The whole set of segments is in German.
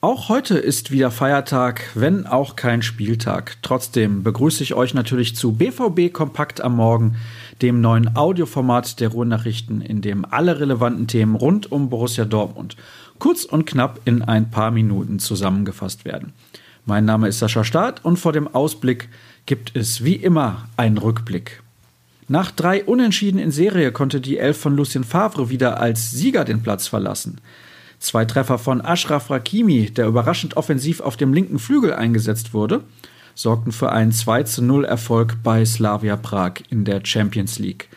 Auch heute ist wieder Feiertag, wenn auch kein Spieltag. Trotzdem begrüße ich euch natürlich zu BVB Kompakt am Morgen, dem neuen Audioformat der Ruhrnachrichten, in dem alle relevanten Themen rund um Borussia Dortmund kurz und knapp in ein paar Minuten zusammengefasst werden. Mein Name ist Sascha Staat und vor dem Ausblick gibt es wie immer einen Rückblick. Nach 3 Unentschieden in Serie konnte die Elf von Lucien Favre wieder als Sieger den Platz verlassen. 2 Treffer von Achraf Hakimi, der überraschend offensiv auf dem linken Flügel eingesetzt wurde, sorgten für einen 2-0-Erfolg bei Slavia Prag in der Champions League.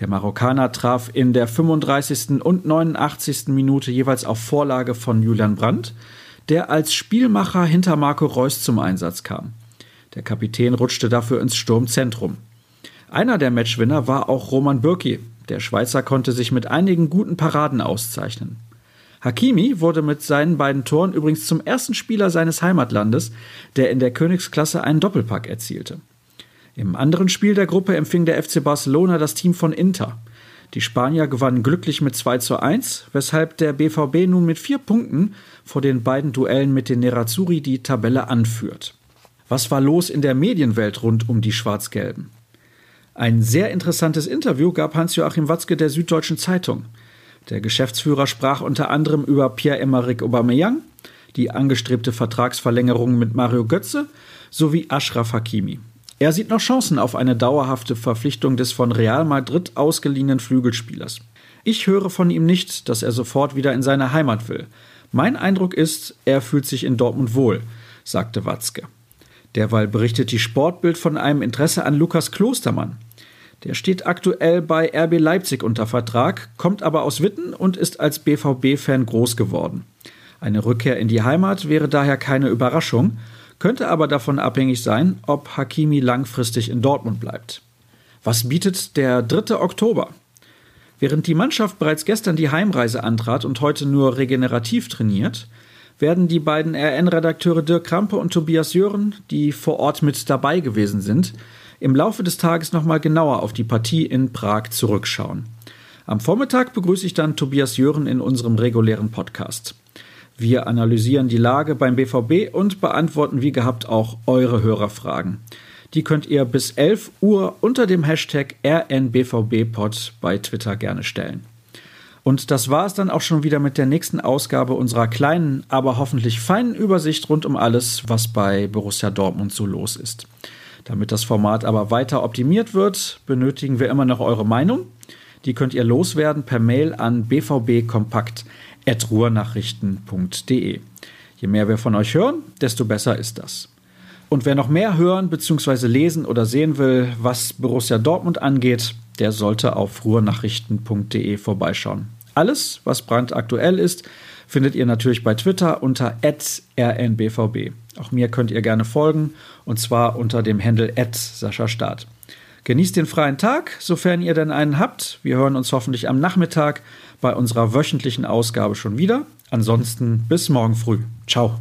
Der Marokkaner traf in der 35. und 89. Minute jeweils auf Vorlage von Julian Brandt, der als Spielmacher hinter Marco Reus zum Einsatz kam. Der Kapitän rutschte dafür ins Sturmzentrum. Einer der Matchwinner war auch Roman Bürki. Der Schweizer konnte sich mit einigen guten Paraden auszeichnen. Hakimi wurde mit seinen beiden Toren übrigens zum ersten Spieler seines Heimatlandes, der in der Königsklasse einen Doppelpack erzielte. Im anderen Spiel der Gruppe empfing der FC Barcelona das Team von Inter. Die Spanier gewannen glücklich mit 2:1, weshalb der BVB nun mit 4 Punkten vor den beiden Duellen mit den Nerazzurri die Tabelle anführt. Was war los in der Medienwelt rund um die Schwarz-Gelben? Ein sehr interessantes Interview gab Hans-Joachim Watzke der Süddeutschen Zeitung. Der Geschäftsführer sprach unter anderem über Pierre-Emerick Aubameyang, die angestrebte Vertragsverlängerung mit Mario Götze sowie Achraf Hakimi. Er sieht noch Chancen auf eine dauerhafte Verpflichtung des von Real Madrid ausgeliehenen Flügelspielers. Ich höre von ihm nicht, dass er sofort wieder in seine Heimat will. Mein Eindruck ist, er fühlt sich in Dortmund wohl, sagte Watzke. Derweil berichtet die Sportbild von einem Interesse an Lukas Klostermann. Der steht aktuell bei RB Leipzig unter Vertrag, kommt aber aus Witten und ist als BVB-Fan groß geworden. Eine Rückkehr in die Heimat wäre daher keine Überraschung, könnte aber davon abhängig sein, ob Hakimi langfristig in Dortmund bleibt. Was bietet der 3. Oktober? Während die Mannschaft bereits gestern die Heimreise antrat und heute nur regenerativ trainiert, werden die beiden RN-Redakteure Dirk Krampe und Tobias Jürgen, die vor Ort mit dabei gewesen sind, im Laufe des Tages nochmal genauer auf die Partie in Prag zurückschauen. Am Vormittag begrüße ich dann Tobias Jürgen in unserem regulären Podcast. Wir analysieren die Lage beim BVB und beantworten wie gehabt auch eure Hörerfragen. Die könnt ihr bis 11 Uhr unter dem Hashtag RNBVBpod bei Twitter gerne stellen. Und das war es dann auch schon wieder mit der nächsten Ausgabe unserer kleinen, aber hoffentlich feinen Übersicht rund um alles, was bei Borussia Dortmund so los ist. Damit das Format aber weiter optimiert wird, benötigen wir immer noch eure Meinung. Die könnt ihr loswerden per Mail an bvbkompakt@ruhrnachrichten.de. Je mehr wir von euch hören, desto besser ist das. Und wer noch mehr hören bzw. lesen oder sehen will, was Borussia Dortmund angeht, der sollte auf ruhrnachrichten.de vorbeischauen. Alles, was brandaktuell ist, findet ihr natürlich bei Twitter unter @rnbvb. Auch mir könnt ihr gerne folgen, und zwar unter dem Handle @saschastart. Genießt den freien Tag, sofern ihr denn einen habt. Wir hören uns hoffentlich am Nachmittag bei unserer wöchentlichen Ausgabe schon wieder. Ansonsten bis morgen früh. Ciao.